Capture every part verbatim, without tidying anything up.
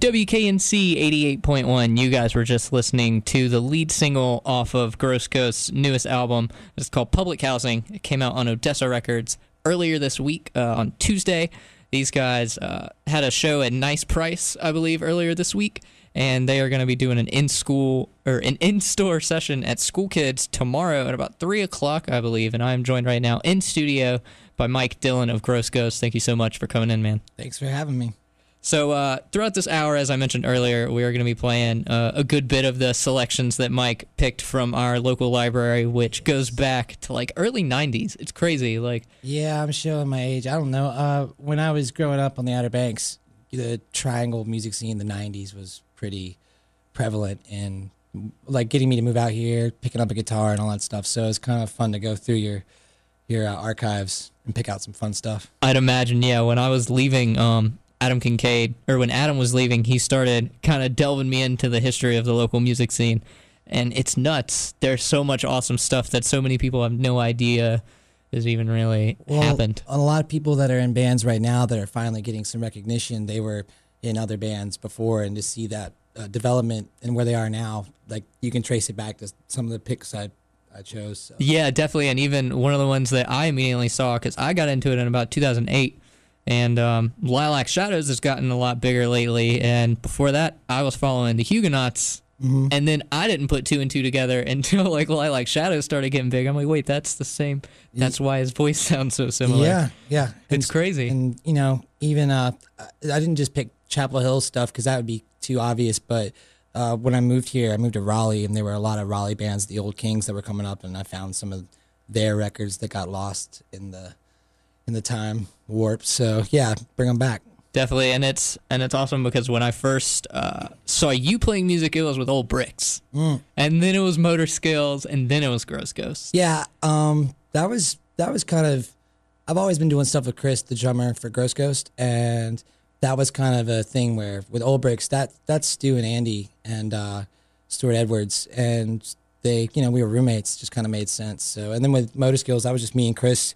W K N C eighty-eight point one, you guys were just listening to the lead single off of Gross Ghost's newest album. It's called Public Housing. It came out on Odessa Records earlier this week uh, on Tuesday. These guys uh, had a show at Nice Price, I believe, earlier this week, and they are going to be doing an in-school or an in-store session at School Kids tomorrow at about three o'clock, I believe, and I am joined right now in studio by Mike Dillon of Gross Ghost. Thank you so much for coming in, man. Thanks for having me. So uh, throughout this hour, as I mentioned earlier, we are going to be playing uh, a good bit of the selections that Mike picked from our local library, which goes back to like early nineties. It's crazy. Like, yeah, I'm showing my age. I don't know. Uh, when I was growing up on the Outer Banks, the triangle music scene in the nineties was pretty prevalent in like getting me to move out here, picking up a guitar and all that stuff. So it's kind of fun to go through your your uh, archives and pick out some fun stuff. I'd imagine, yeah. When I was leaving... Um, Adam Kincaid, or when Adam was leaving, he started kind of delving me into the history of the local music scene, and it's nuts. There's so much awesome stuff that so many people have no idea has even really well, happened. A lot of people that are in bands right now that are finally getting some recognition, they were in other bands before, and to see that uh, development and where they are now, like you can trace it back to some of the picks I I chose. So. Yeah, definitely, and even one of the ones that I immediately saw, because I got into it in about two thousand eight, And um, Lilac Shadows has gotten a lot bigger lately. And before that, I was following the Huguenots. Mm-hmm. And then I didn't put two and two together until like Lilac Shadows started getting big. I'm like, wait, that's the same. That's why his voice sounds so similar. Yeah, yeah. It's and, crazy. And, you know, even uh, I didn't just pick Chapel Hill stuff because that would be too obvious. But uh, when I moved here, I moved to Raleigh, and there were a lot of Raleigh bands, the Old Kings, that were coming up. And I found some of their records that got lost in the... in the time warp, so yeah, bring them back. Definitely, and it's and it's awesome because when I first uh, saw you playing music, it was with Old Bricks, mm. and then it was Motor Skills, and then it was Gross Ghost. Yeah, um, that was that was kind of. I've always been doing stuff with Chris, the drummer for Gross Ghost, and that was kind of a thing where with Old Bricks, that that's Stu and Andy and uh, Stuart Edwards, and they, you know, we were roommates, just kind of made sense. So, and then with Motor Skills, that was just me and Chris.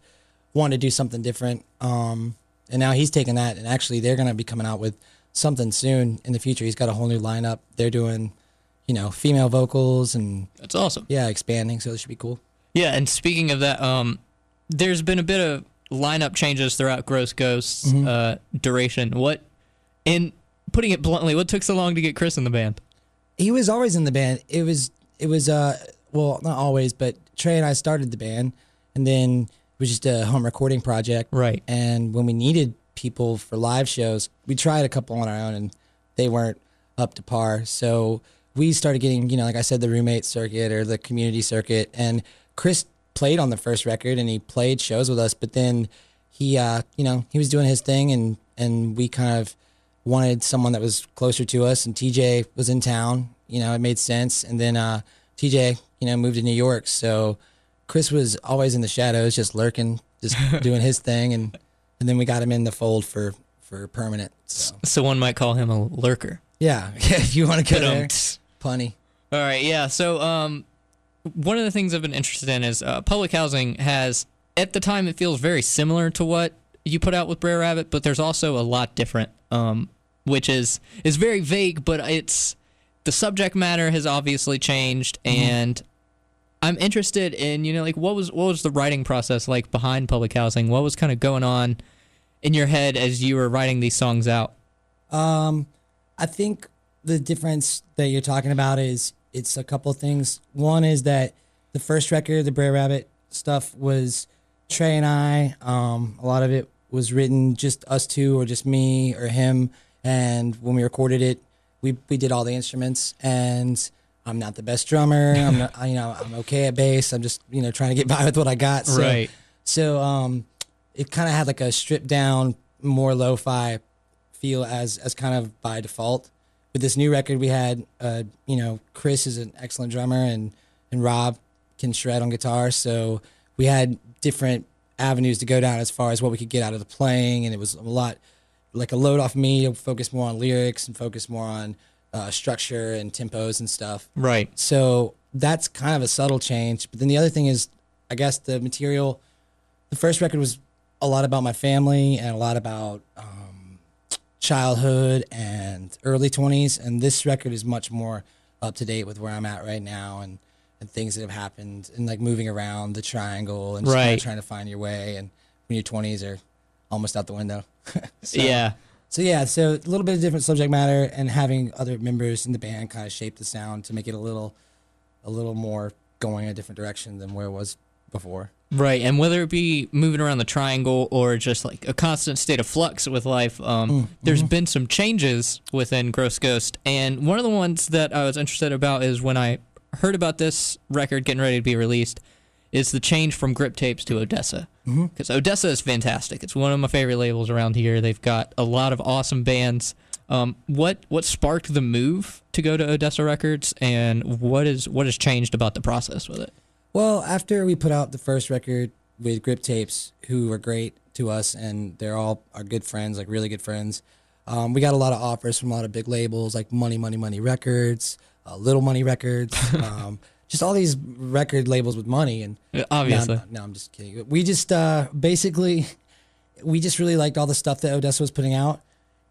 Wanted to do something different, um, and now he's taking that, and actually they're going to be coming out with something soon in the future. He's got a whole new lineup. They're doing, you know, female vocals, and that's awesome. Yeah, expanding, so this should be cool. Yeah, and speaking of that, um, there's been a bit of lineup changes throughout Gross Ghost's mm-hmm. uh, duration. What, and putting it bluntly, what took so long to get Chris in the band? He was always in the band. It was, it was, uh, well, not always, but Trey and I started the band, and then. It was just a home recording project. Right. And when we needed people for live shows, we tried a couple on our own, and they weren't up to par. So we started getting, you know, like I said, the roommate circuit or the community circuit. And Chris played on the first record, and he played shows with us. But then he, uh, you know, he was doing his thing, and, and we kind of wanted someone that was closer to us. And T J was in town. You know, it made sense. And then uh, T J, you know, moved to New York. So... Chris was always in the shadows, just lurking, just doing his thing, and, and then we got him in the fold for, for permanent. So. so one might call him a lurker. Yeah, if you want to go there. Punny. All right, yeah. So um, one of the things I've been interested in is uh, Public Housing has, at the time, it feels very similar to what you put out with Brer Rabbit, but there's also a lot different, um, which is is very vague, but it's the subject matter has obviously changed, mm-hmm. and... I'm interested in, you know, like what was what was the writing process like behind Public Housing? What was kind of going on in your head as you were writing these songs out? Um, I think the difference that you're talking about is it's a couple of things. One is that the first record, the Brer Rabbit stuff, was Trey and I. Um, a lot of it was written just us two or just me or him. And when we recorded it, we we did all the instruments and... I'm not the best drummer. I'm, not, you know, I'm okay at bass. I'm just, you know, trying to get by with what I got. So, right. So, um, it kind of had like a stripped down, more lo-fi feel as as kind of by default. With this new record, we had, uh, you know, Chris is an excellent drummer, and and Rob can shred on guitar. So we had different avenues to go down as far as what we could get out of the playing, and it was a lot like a load off me to focus more on lyrics and focus more on. Uh, structure and tempos and stuff. Right. So that's kind of a subtle change. But then the other thing is, I guess the material, the first record was a lot about my family and a lot about um, childhood and early twenties, and this record is much more up to date with where I'm at right now and, and things that have happened, and like moving around the triangle and just right. kind of trying to find your way, and when your twenties are almost out the window. so, yeah. So yeah, so a little bit of different subject matter, and having other members in the band kind of shape the sound to make it a little, a little more going in a different direction than where it was before. Right, and whether it be moving around the triangle or just like a constant state of flux with life, um, mm, there's mm-hmm. been some changes within Gross Ghost, and one of the ones that I was interested about is when I heard about this record getting ready to be released is the change from Grip Tapes to Odessa, because mm-hmm. Odessa is fantastic. It's one of my favorite labels around here. They've got a lot of awesome bands. Um, what what sparked the move to go to Odessa Records, and what is what has changed about the process with it? Well, after we put out the first record with Grip Tapes, who were great to us, and they're all our good friends, like really good friends, um, we got a lot of offers from a lot of big labels, like Money, Money, Money Records, uh, Little Money Records, um, just all these record labels with money. And yeah, obviously. No, no, no, I'm just kidding. We just uh, basically, we just really liked all the stuff that Odessa was putting out.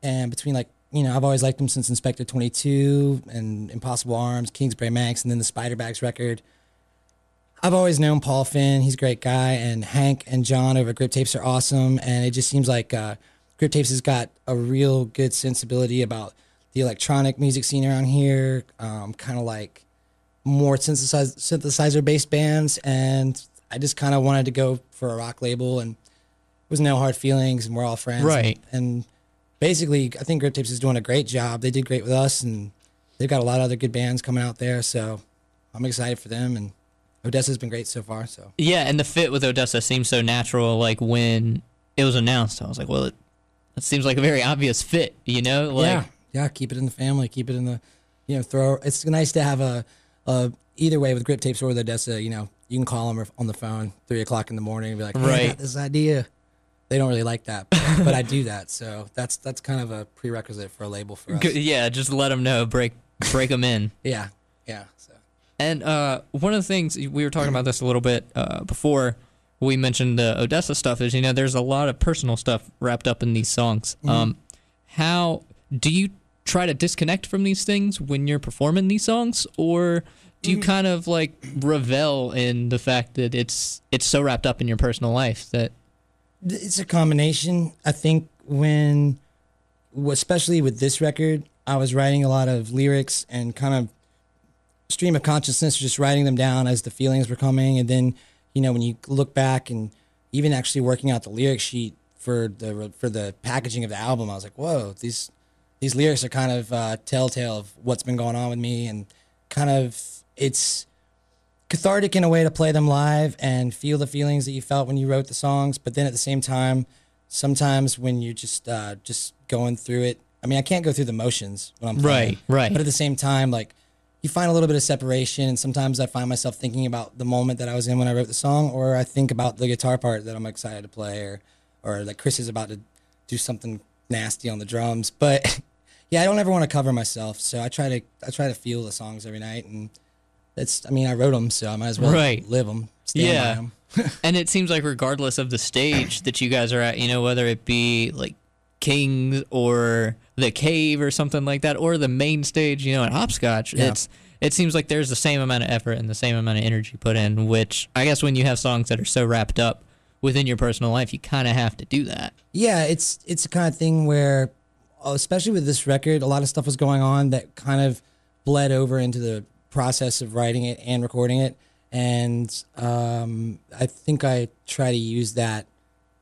And between like, you know, I've always liked them since Inspector twenty-two and Impossible Arms, Kingsbury Manx, and then the Spider Bags record. I've always known Paul Finn. He's a great guy. And Hank and John over at Grip Tapes are awesome. And it just seems like uh, Grip Tapes has got a real good sensibility about the electronic music scene around here, um, kind of like more synthesizer, synthesizer-based bands. And I just kind of wanted to go for a rock label. And it was no hard feelings, and we're all friends. Right. And, and basically, I think Grip Tapes is doing a great job. They did great with us, and they've got a lot of other good bands coming out there. So I'm excited for them. And Odessa's been great so far, so. Yeah, and the fit with Odessa seems so natural. Like, when it was announced, I was like, well, it, it seems like a very obvious fit, you know? Like, yeah, yeah, keep it in the family, keep it in the, you know, throw. It's nice to have a, a either way with Grip Tapes or with Odessa, you know, you can call them on the phone three o'clock in the morning and be like, hey, right. I got this idea. They don't really like that, but, but I do that. So that's that's kind of a prerequisite for a label for us. Yeah, just let them know, break, break them in. Yeah, yeah, so. And uh, one of the things, we were talking about this a little bit uh, before we mentioned the Odessa stuff, is, you know, there's a lot of personal stuff wrapped up in these songs. Mm-hmm. Um, how do you try to disconnect from these things when you're performing these songs, or do you mm-hmm. kind of like revel in the fact that it's it's so wrapped up in your personal life that it's a combination? I think when, especially with this record, I was writing a lot of lyrics and kind of stream of consciousness, just writing them down as the feelings were coming. And then, you know, when you look back and even actually working out the lyric sheet for the for the packaging of the album, I was like, whoa, these these lyrics are kind of uh, telltale of what's been going on with me, and kind of it's cathartic in a way to play them live and feel the feelings that you felt when you wrote the songs. But then at the same time, sometimes when you're just uh, just going through it, I mean, I can't go through the motions when I'm playing, right, right. But at the same time, like, you find a little bit of separation, and sometimes I find myself thinking about the moment that I was in when I wrote the song, or I think about the guitar part that I'm excited to play, or, or like Chris is about to do something nasty on the drums. But yeah, I don't ever want to cover myself, so I try to I try to feel the songs every night, and that's I mean I wrote them, so I might as well right. live them. Stand yeah, by them. And it seems like regardless of the stage that you guys are at, you know, whether it be like Kings or the Cave or something like that, or the main stage, you know, at Hopscotch, yeah. it's it seems like there's the same amount of effort and the same amount of energy put in, which I guess when you have songs that are so wrapped up within your personal life, you kind of have to do that. Yeah, it's it's the kind of thing where, especially with this record, a lot of stuff was going on that kind of bled over into the process of writing it and recording it, and um, I think I try to use that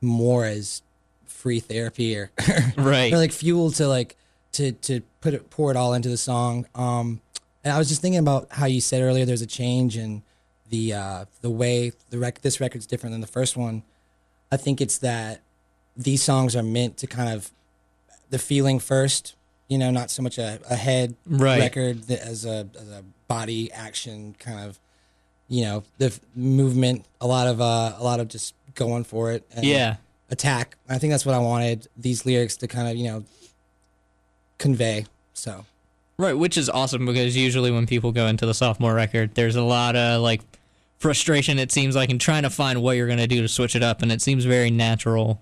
more as free therapy or, right. or like fuel to like to to put it pour it all into the song. Um, and I was just thinking about how you said earlier there's a change in the uh, the way the rec this record's different than the first one. I think it's that these songs are meant to kind of the feeling first, you know, not so much a, a head right. record as a as a body action kind of, you know, the movement. A lot of uh, a lot of just going for it. And yeah. Attack. I think that's what I wanted these lyrics to kind of, you know, convey. So, right, which is awesome, because usually when people go into the sophomore record, there's a lot of like frustration, it seems like, and trying to find what you're going to do to switch it up. And it seems very natural,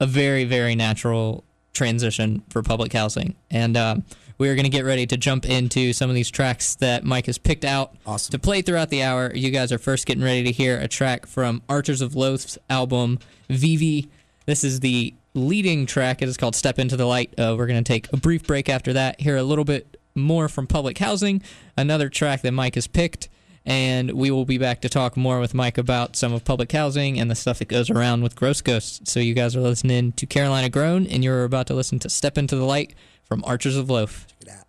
a very, very natural transition for Public Housing. And um, we are going to get ready to jump into some of these tracks that Mike has picked out awesome. to play throughout the hour. You guys are first getting ready to hear a track from Archers of Loaf's album, Vivi. This is the leading track. It is called Step Into the Light. Uh, we're going to take a brief break after that, hear a little bit more from Public Housing, another track that Mike has picked, and we will be back to talk more with Mike about some of Public Housing and the stuff that goes around with Gross Ghost. So you guys are listening to Carolina Grown, and you're about to listen to Step Into the Light from Archers of Loaf. Check it out.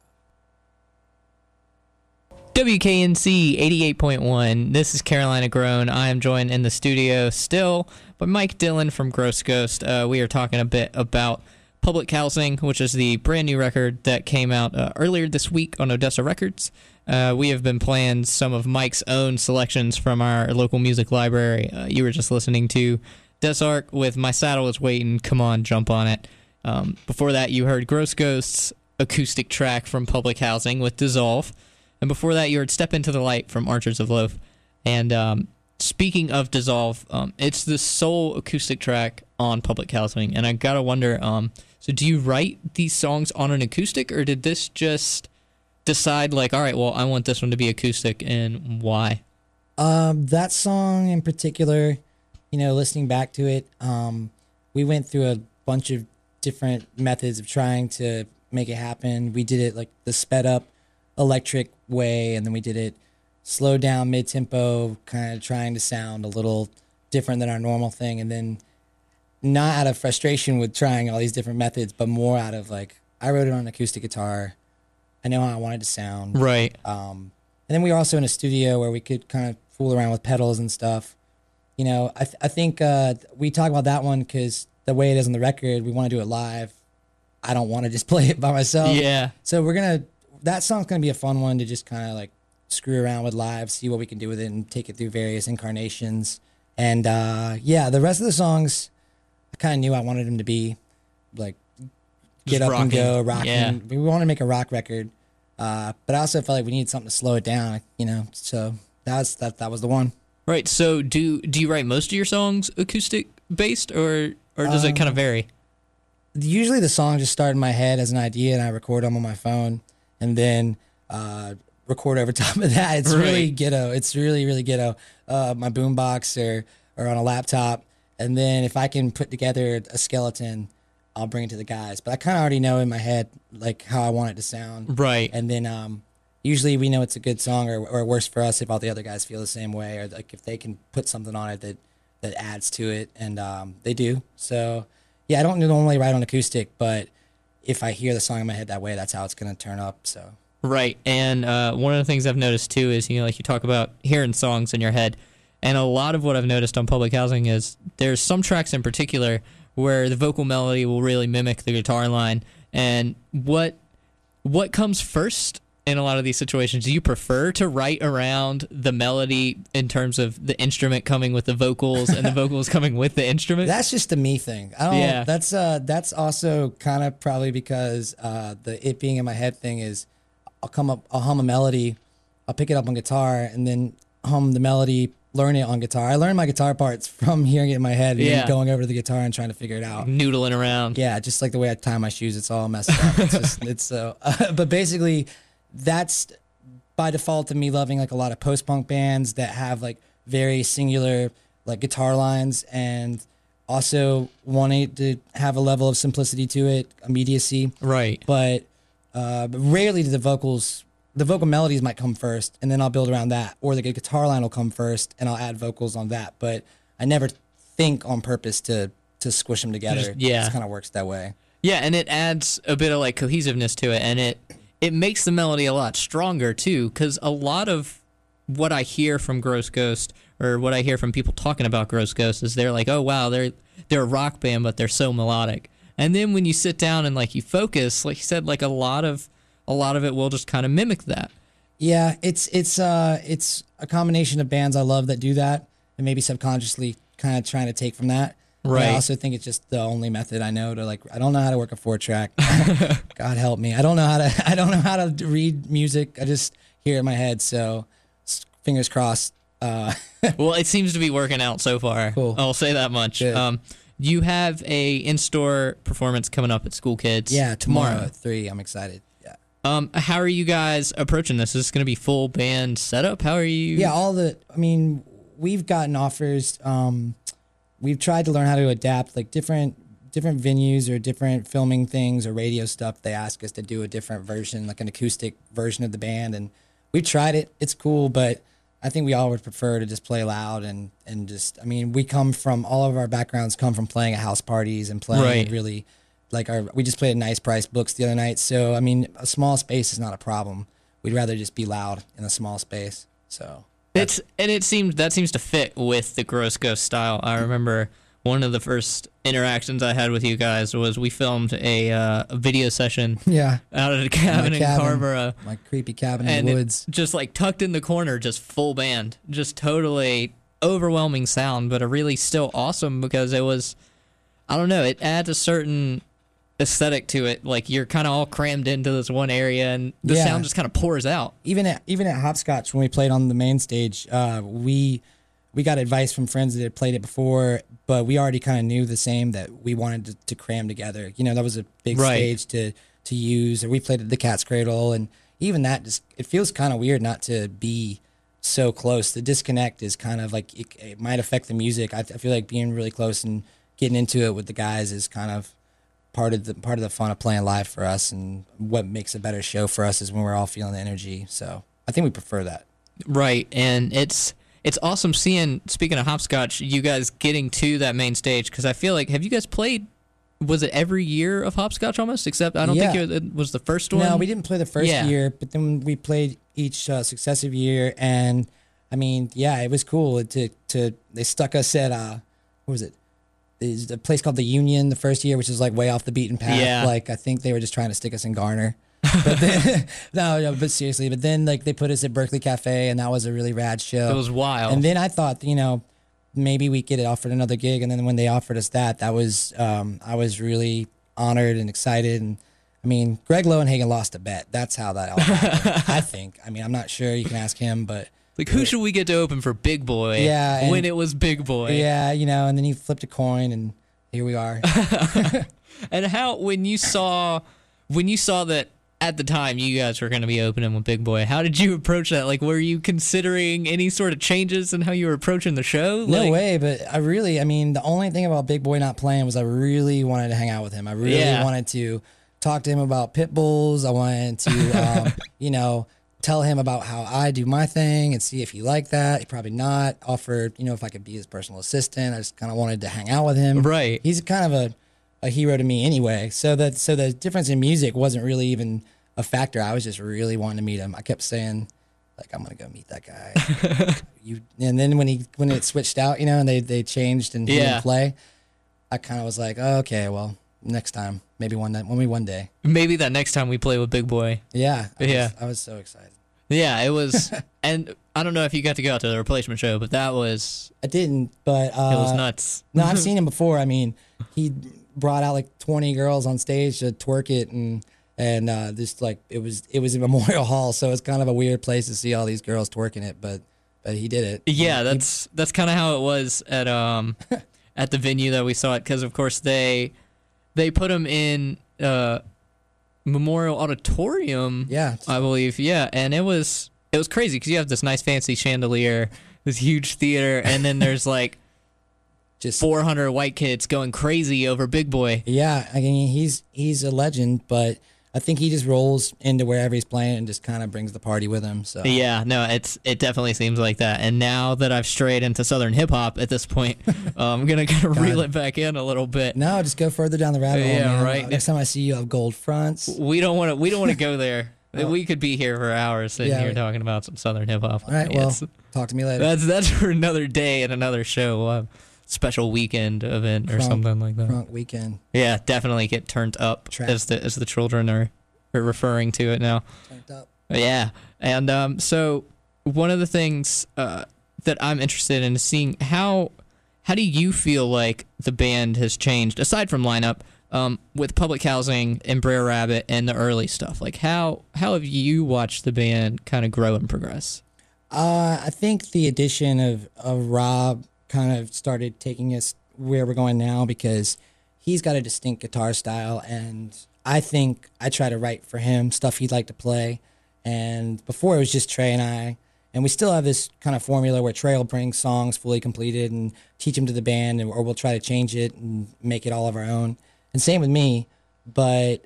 W K N C eighty-eight point one. This is Carolina Grown. I am joined in the studio still by Mike Dillon from Gross Ghost. Uh, we are talking a bit about Public Housing, which is the brand new record that came out uh, earlier this week on Odessa Records. Uh, we have been playing some of Mike's own selections from our local music library. Uh, you were just listening to Desark with My Saddle Is Waiting, Come On, Jump On It. Um, before that, you heard Gross Ghost's acoustic track from Public Housing with Dissolve. And before that, you heard Step Into the Light from Archers of Loaf. And um, speaking of Dissolve, um, it's the sole acoustic track on Public Housing. And I gotta wonder... Um, So do you write these songs on an acoustic, or did this just decide, like, all right, well, I want this one to be acoustic, and why? Um, that song in particular, you know, listening back to it, um, we went through a bunch of different methods of trying to make it happen. We did it, like, the sped-up electric way, and then we did it slow-down, mid-tempo, kind of trying to sound a little different than our normal thing, and then... not out of frustration with trying all these different methods, but more out of, like, I wrote it on acoustic guitar. I know how I wanted to sound. Right. Um, and then we were also in a studio where we could kind of fool around with pedals and stuff. You know, I, th- I think uh, we talk about that one because the way it is on the record, we want to do it live. I don't want to just play it by myself. Yeah. So we're going to, that song's going to be a fun one to just kind of, like, screw around with live, see what we can do with it, and take it through various incarnations. And, uh, yeah, the rest of the songs... I kind of knew I wanted him to be, like, get Just up rocking. and go, rocking. Yeah. We wanted to make a rock record, uh, but I also felt like we needed something to slow it down, you know, so that was, that, that was the one. Right, so do do you write most of your songs acoustic-based, or, or does um, it kind of vary? Usually the song just started in my head as an idea, and I record them on my phone, and then uh, record over top of that. It's right. really ghetto. It's really, really ghetto. Uh, my boombox or, or on a laptop. And then if I can put together a skeleton, I'll bring it to the guys. But I kind of already know in my head, like, how I want it to sound. Right. And then um, usually we know it's a good song, or, or worse for us if all the other guys feel the same way, or, like, if they can put something on it that, that adds to it. And um, they do. So, yeah, I don't normally write on acoustic, but if I hear the song in my head that way, that's how it's going to turn up. So Right. And uh, one of the things I've noticed, too, is, you know, like, you talk about hearing songs in your head. And a lot of what I've noticed on Public Housing is there's some tracks in particular where the vocal melody will really mimic the guitar line. And what what comes first in a lot of these situations? Do you prefer to write around the melody in terms of the instrument coming with the vocals and the vocals coming with the instrument? That's just a me thing. I don't, yeah. That's uh, that's also kind of probably because uh, the it being in my head thing is I'll come up, I'll hum a melody, I'll pick it up on guitar, and then hum the melody. Learn it on guitar. I learned my guitar parts from hearing it in my head and yeah. going over to the guitar and trying to figure it out. Noodling around. Yeah, just like the way I tie my shoes, it's all messed up. It's just, it's so. Uh, but basically, that's by default to me loving, like, a lot of post-punk bands that have, like, very singular, like, guitar lines, and also wanting to have a level of simplicity to it, immediacy. Right. But, uh, but rarely do the vocals... the vocal melodies might come first, and then I'll build around that. Or the guitar line will come first, and I'll add vocals on that. But I never think on purpose to to squish them together. Just, yeah. It just kind of works that way. Yeah, and it adds a bit of, like, cohesiveness to it, and it, it makes the melody a lot stronger, too, because a lot of what I hear from Gross Ghost, or what I hear from people talking about Gross Ghost, is they're like, oh, wow, they're they're a rock band, but they're so melodic. And then when you sit down and, like, you focus, like you said, like, a lot of... a lot of it will just kind of mimic that. Yeah, it's it's uh, it's a combination of bands I love that do that, and maybe subconsciously kind of trying to take from that. Right. But I also think it's just the only method I know to, like, I don't know how to work a four track. God help me. I don't know how to I don't know how to read music. I just hear it in my head. So fingers crossed. Uh, well, it seems to be working out so far. Cool. I'll say that much. Good. Um, You have a in-store performance coming up at School Kids. Yeah, tomorrow, tomorrow. at three. I'm excited. Yeah. Um, how are you guys approaching this? Is this going to be full band setup? How are you? Yeah, all the. I mean, we've gotten offers. Um, we've tried to learn how to adapt, like different different venues or different filming things or radio stuff. They ask us to do a different version, like an acoustic version of the band, and we've tried it. It's cool, but I think we all would prefer to just play loud and, and just, I mean, we come from, all of our backgrounds come from playing at house parties and playing right. really, like our, we just played at Nice Price Books the other night. So, I mean, a small space is not a problem. We'd rather just be loud in a small space. So it's, and it seems, that seems to fit with the Gross Ghost style. I remember one of the first interactions I had with you guys was we filmed a, uh, a video session yeah. out at a cabin in Carborough. My creepy cabin in the woods. Just like tucked in the corner, just full band. Just totally overwhelming sound, but a really still awesome because it was, I don't know, it adds a certain aesthetic to it. Like you're kind of all crammed into this one area and the yeah. sound just kind of pours out. Even at, even at Hopscotch, when we played on the main stage, uh, we... we got advice from friends that had played it before, but we already kind of knew the same that we wanted to, to cram together. You know, that was a big right. stage to, to use. Or we played at the Cat's Cradle, and even that just, it feels kind of weird not to be so close. The disconnect is kind of like, it, it might affect the music. I, I feel like being really close and getting into it with the guys is kind of part of the part of the fun of playing live for us, and what makes a better show for us is when we're all feeling the energy. So I think we prefer that. Right, and it's... it's awesome seeing, speaking of Hopscotch, you guys getting to that main stage, because I feel like, have you guys played, was it every year of Hopscotch almost, except I don't yeah. think it was the first one? No, we didn't play the first yeah. year, but then we played each uh, successive year, and I mean, yeah, it was cool. To, to they stuck us at, uh, what was it, a place called The Union the first year, which is like way off the beaten path. Yeah. Like, I think they were just trying to stick us in Garner. But then, no, no, but seriously, but then like they put us at Berkeley Cafe, and that was a really rad show. It was wild. And then I thought, you know, maybe we get it offered another gig. And then when they offered us that, that was um, I was really honored and excited. And I mean, Greg Lowenhagen lost a bet. That's how that all happened. I think. I mean, I'm not sure. You can ask him, but like, who it, should we get to open for Big Boi? Yeah, and, when it was Big Boi. Yeah, you know. And then he flipped a coin, and here we are. And how when you saw when you saw that. At the time, you guys were going to be opening with Big Boi. How did you approach that? Like, were you considering any sort of changes in how you were approaching the show? No like, way, but I really, I mean, the only thing about Big Boi not playing was I really wanted to hang out with him. I really yeah. wanted to talk to him about pit bulls. I wanted to, um, you know, tell him about how I do my thing and see if he liked that. He probably not. Offered, you know, if I could be his personal assistant. I just kind of wanted to hang out with him. Right. He's kind of a... a hero to me anyway. So that so the difference in music wasn't really even a factor. I was just really wanting to meet him. I kept saying, like, I'm gonna go meet that guy. you and then when he when it switched out, you know, and they, they changed and he yeah. didn't play, I kinda was like, oh, okay, well, next time. Maybe one night maybe one day. Maybe that next time we play with Big Boi. Yeah. I yeah. Was, I was so excited. Yeah, it was and I don't know if you got to go out to the replacement show, but that was I didn't, but uh, it was nuts. No, I've seen him before. I mean, he brought out like twenty girls on stage to twerk it, and and uh just like it was it was in Memorial Hall, so it's kind of a weird place to see all these girls twerking it, but but he did it. Yeah, um, that's he, that's kind of how it was at um at the venue that we saw it, because of course they they put him in uh Memorial Auditorium, yeah, I believe, yeah, and it was it was crazy because you have this nice fancy chandelier, this huge theater, and then there's like just four hundred white kids going crazy over Big Boi. Yeah, I mean, he's he's a legend, but I think he just rolls into wherever he's playing and just kind of brings the party with him. So yeah, no, it's it definitely seems like that. And now that I've strayed into Southern hip-hop at this point, I'm going to reel it back in a little bit. No, just go further down the rabbit hole. Yeah, man. Right. Next time I see you, I'll have gold fronts. We don't want to We don't want to go there. Well, we could be here for hours sitting yeah, here we, talking about some Southern hip-hop. All right, yes. Well, talk to me later. That's, that's for another day and another show. We'll have special weekend event or front, something like that. Front weekend. Yeah, definitely get turned up Trapped. as the as the children are, are referring to it now. Turned up. Yeah, and um, so one of the things uh, that I'm interested in is seeing how how do you feel like the band has changed aside from lineup um, with Public Housing and Brer Rabbit and the early stuff. Like how how have you watched the band kind of grow and progress? Uh, I think the addition of of Rob kind of started taking us where we're going now, because he's got a distinct guitar style, and I think I try to write for him stuff he'd like to play. And before it was just Trey and I, and we still have this kind of formula where Trey will bring songs fully completed and teach them to the band, and, or we'll try to change it and make it all of our own. And same with me, but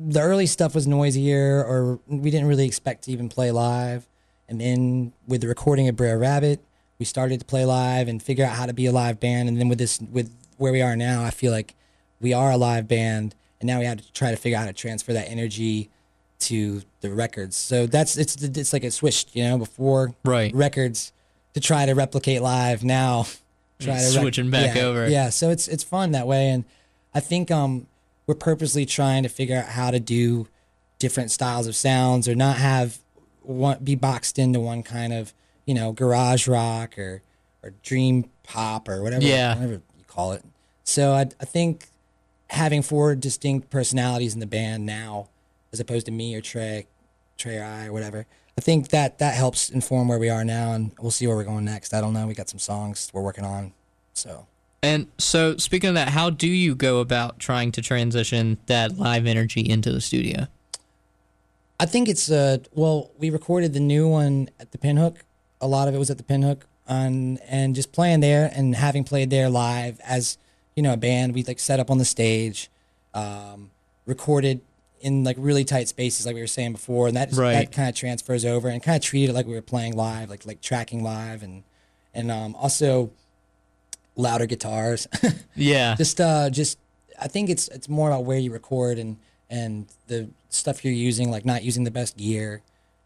the early stuff was noisier, or we didn't really expect to even play live. And then with the recording of Brer Rabbit, we started to play live and figure out how to be a live band. And then with this, with where we are now, I feel like we are a live band, and now we have to try to figure out how to transfer that energy to the records. So that's, it's it's like it switched, you know, before right. records to try to replicate live, now try to switching rec- back yeah, over. Yeah, so it's it's fun that way. And I think um we're purposely trying to figure out how to do different styles of sounds, or not have one, be boxed into one kind of, you know, garage rock or or dream pop or whatever, yeah. whatever you call it. So I I think having four distinct personalities in the band now, as opposed to me or Trey, Trey or I or whatever, I think that that helps inform where we are now, and we'll see where we're going next. I don't know. We got some songs we're working on, so. And so, speaking of that, how do you go about trying to transition that live energy into the studio? I think it's, uh, well, we recorded the new one at the Pinhook. A lot of it was at the Pinhook, on, and just playing there and having played there live as, you know, a band. We, like, set up on the stage, um, recorded in, like, really tight spaces, like we were saying before, and that just, right. that kind of transfers over, and kind of treated it like we were playing live, like like tracking live, and and um, also louder guitars. yeah. Just uh, just I think it's it's more about where you record and and the stuff you're using, like not using the best gear,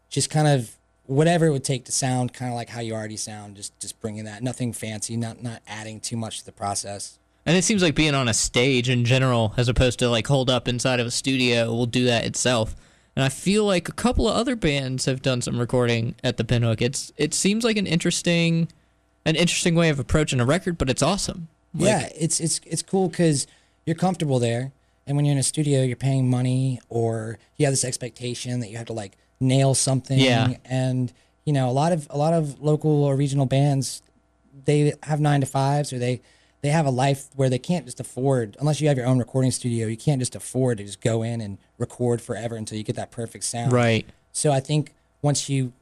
just kind of whatever it would take to sound kind of like how you already sound. Just just bringing that, nothing fancy, not not adding too much to the process. And it seems like being on a stage in general, as opposed to like hold up inside of a studio, will do that itself. And I feel like a couple of other bands have done some recording at the Pinhook. It's it seems like an interesting, an interesting way of approaching a record, but it's awesome. Like, yeah, it's it's it's cool because you're comfortable there, and when you're in a studio, you're paying money, or you have this expectation that you have to like nail something. Yeah. And you know, a lot of a lot of local or regional bands, they have nine to fives, or they. They have a life where they can't just afford, unless you have your own recording studio, you can't just afford to just go in and record forever until you get that perfect sound. Right. So I think once you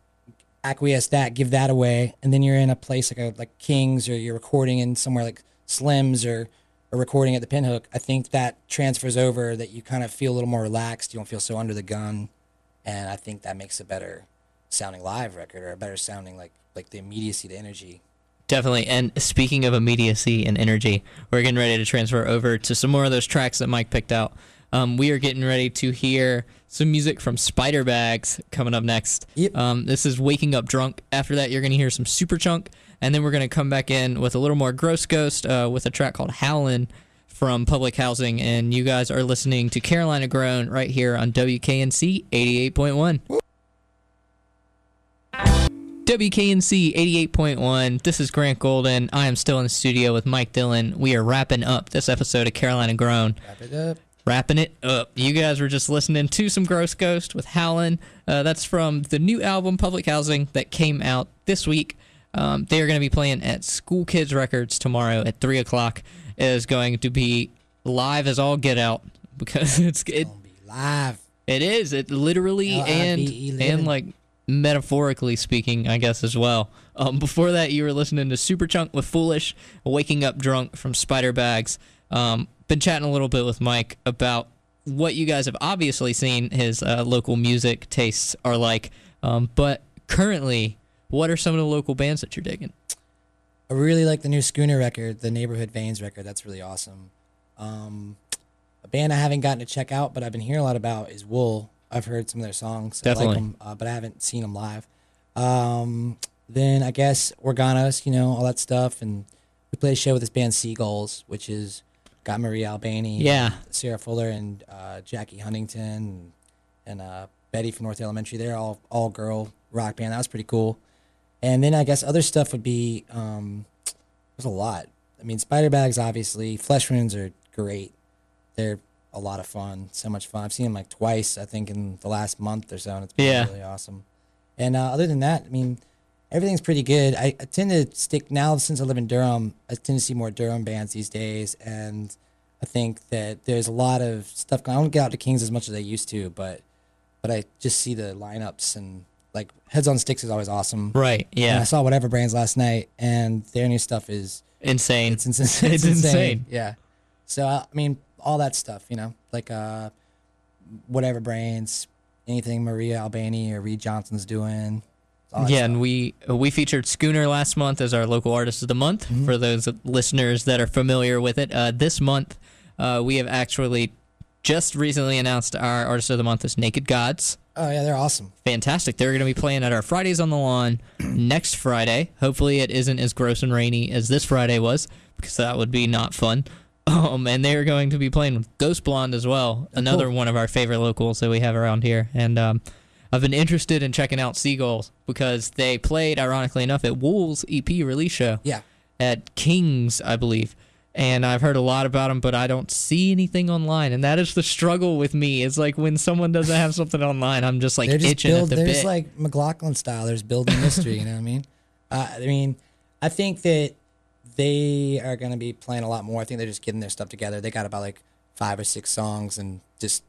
acquiesce that, give that away, and then you're in a place like a, like Kings, or you're recording in somewhere like Slim's, or, or recording at the Pinhook, I think that transfers over, that you kind of feel a little more relaxed, you don't feel so under the gun, and I think that makes a better sounding live record, or a better sounding like like the immediacy, the energy. Definitely. And speaking of immediacy and energy, we're getting ready to transfer over to some more of those tracks that Mike picked out. Um, we are getting ready to hear some music from Spider Bags coming up next. Yep. Um, this is Waking Up Drunk. After that, you're going to hear some Super Chunk, and then we're going to come back in with a little more Gross Ghost uh, with a track called Howlin' from Public Housing. And you guys are listening to Carolina Grown right here on W K N C eighty-eight point one. Woo. W K N C eighty-eight point one. This is Grant Golden. I am still in the studio with Mike Dillon. We are wrapping up this episode of Carolina Grown. Wrap it up. Wrapping it up. You guys were just listening to some Gross Ghost with Howlin'. Uh, that's from the new album, Public Housing, that came out this week. Um, they are going to be playing at School Kids Records tomorrow at three o'clock. It is going to be live as all get out, because it's, it's it, going to be live. It is. It literally L I B E and and like... metaphorically speaking, I guess, as well. Um, before that, you were listening to Super Chunk with Foolish, Waking Up Drunk from Spider Bags. Um, been chatting a little bit with Mike about what you guys have obviously seen his uh, local music tastes are like. Um, but currently, what are some of the local bands that you're digging? I really like the new Schooner record, the Neighborhood Veins record. That's really awesome. Um, a band I haven't gotten to check out, but I've been hearing a lot about, is Wool. I've heard some of their songs. Definitely. I like them, uh, but I haven't seen them live. Um, then I guess Organos, you know, all that stuff. And we played a show with this band Seagulls, which is got Marie Albani, yeah. Sarah Fuller, and uh, Jackie Huntington, and, and uh, Betty from North Elementary. They're all, all girl rock band. That was pretty cool. And then I guess other stuff would be, um, there's a lot. I mean, Spider Bags, obviously. Flesh Wounds are great. They're a lot of fun, so much fun. I've seen him like twice, I think, in the last month or so, and it's been yeah. really awesome. And uh, other than that, I mean, everything's pretty good. I, I tend to stick now since I live in Durham. I tend to see more Durham bands these days, and I think that there's a lot of stuff going on. I don't get out to Kings as much as I used to, but but I just see the lineups, and like Heads on Sticks is always awesome. Right. Yeah. And I saw Whatever Brains last night, and their new stuff is insane. It's, ins it's, it's insane. insane. Yeah. So I mean, all that stuff, you know, like uh, Whatever Brains, anything Maria Albani or Reed Johnson's doing. All yeah, and we we featured Schooner last month as our local artist of the month. Mm-hmm. For those listeners that are familiar with it, uh, this month uh, we have actually just recently announced our artist of the month is Naked Gods. Oh yeah, they're awesome. Fantastic. They're going to be playing at our Fridays on the Lawn next Friday. Hopefully it isn't as gross and rainy as this Friday was, because that would be not fun. Um, and they're going to be playing with Ghost Blonde as well, another cool. one of our favorite locals that we have around here. And um, I've been interested in checking out Seagulls, because they played, ironically enough, at Wool's E P release show. Yeah. At Kings, I believe. And I've heard a lot about them, but I don't see anything online. And that is the struggle with me. It's like when someone doesn't have something online, I'm just like just itching build, at the they're bit. There's like McLaughlin style. There's building mystery, you know what I mean? Uh, I mean, I think that they are going to be playing a lot more. I think they're just getting their stuff together. They got about like five or six songs and just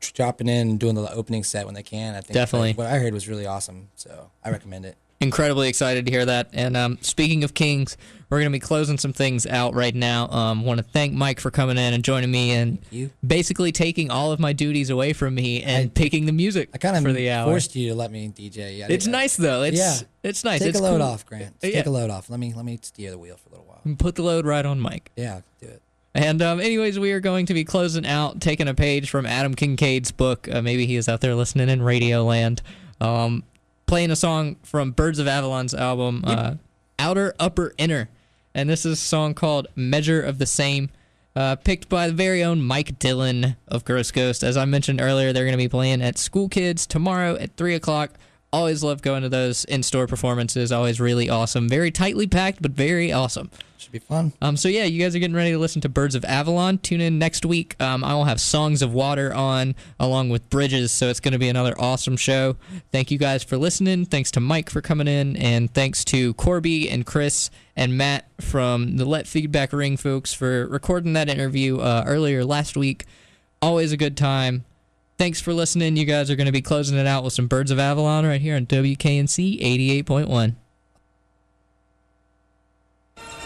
dropping in and doing the opening set when they can. I think definitely. What I heard was really awesome, so I recommend it. Incredibly excited to hear that. And um, speaking of Kings, we're going to be closing some things out right now. I um, want to thank Mike for coming in and joining me and basically taking all of my duties away from me and I, picking the music I kind of for the hour. forced you to let me D J. Yada, it's yada. nice, though. It's, yeah. it's nice. Take it's a load cool. off, Grant. Yeah. Take a load off. Let me let me steer the wheel for a little while. And put the load right on Mike. Yeah, do it. And um, anyways, we are going to be closing out, taking a page from Adam Kincaid's book. Uh, maybe he is out there listening in Radio Land. Um... Playing a song from Birds of Avalon's album, yep. uh, Outer, Upper, Inner. And this is a song called Measure of the Same, uh, picked by the very own Mike Dillon of Gross Ghost. As I mentioned earlier, they're going to be playing at School Kids tomorrow at three o'clock. Always love going to those in-store performances. Always really awesome. Very tightly packed, but very awesome. Should be fun. Um, so yeah, you guys are getting ready to listen to Birds of Avalon. Tune in next week. Um, I will have Songs of Water on along with Bridges, so it's going to be another awesome show. Thank you guys for listening. Thanks to Mike for coming in, and thanks to Corby and Chris and Matt from the Let Feedback Ring folks for recording that interview uh, earlier last week. Always a good time. Thanks for listening. You guys are going to be closing it out with some Birds of Avalon right here on W K N C eighty-eight point one.